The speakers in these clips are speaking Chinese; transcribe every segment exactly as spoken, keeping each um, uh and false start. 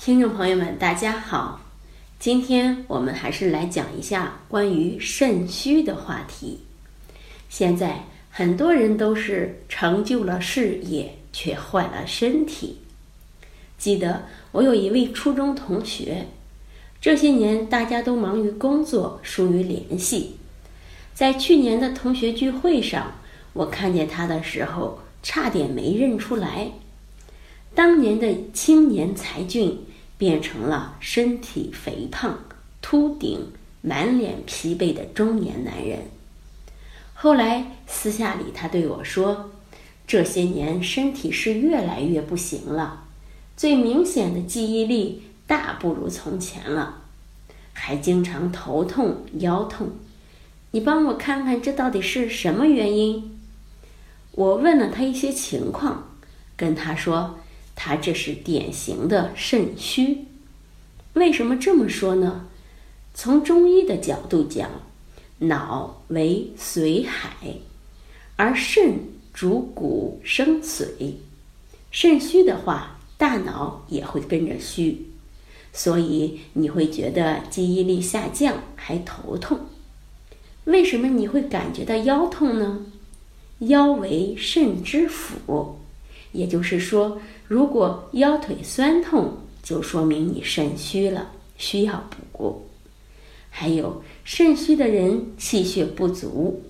听众朋友们大家好，今天我们还是来讲一下关于肾虚的话题。现在很多人都是成就了事业却坏了身体。记得我有一位初中同学，这些年大家都忙于工作，疏于联系。在去年的同学聚会上，我看见他的时候差点没认出来。当年的青年才俊变成了身体肥胖、秃顶、满脸疲惫的中年男人。后来私下里他对我说，这些年身体是越来越不行了，最明显的记忆力大不如从前了，还经常头痛、腰痛，你帮我看看这到底是什么原因？我问了他一些情况，跟他说他这是典型的肾虚。为什么这么说呢？从中医的角度讲，脑为髓海，而肾主骨生髓，肾虚的话大脑也会跟着虚，所以你会觉得记忆力下降还头痛。为什么你会感觉到腰痛呢？腰为肾之府，也就是说，如果腰腿酸痛，就说明你肾虚了，需要补。还有，肾虚的人气血不足，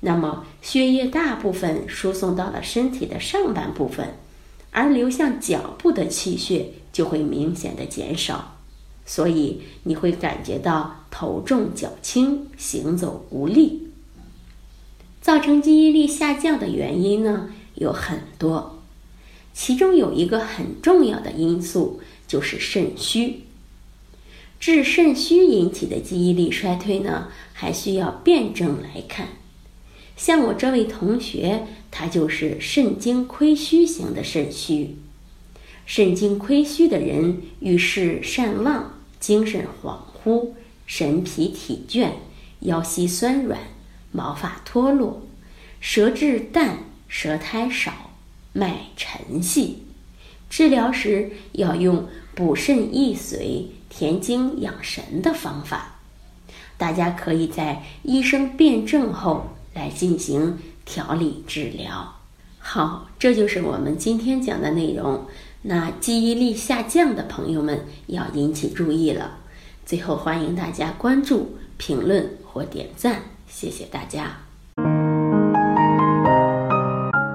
那么血液大部分输送到了身体的上半部分，而流向脚部的气血就会明显的减少，所以你会感觉到头重脚轻，行走无力。造成记忆力下降的原因呢，有很多。其中有一个很重要的因素就是肾虚。治肾虚引起的记忆力衰退呢，还需要辩证来看。像我这位同学，他就是肾精亏虚型的肾虚。肾精亏虚的人遇事善忘，精神恍惚，神疲体倦，腰膝酸软，毛发脱落，舌质淡，舌苔少，脉沉细，治疗时要用补肾益髓、填精养神的方法。大家可以在医生辩证后来进行调理治疗。好，这就是我们今天讲的内容。那记忆力下降的朋友们要引起注意了。最后欢迎大家关注、评论或点赞，谢谢大家。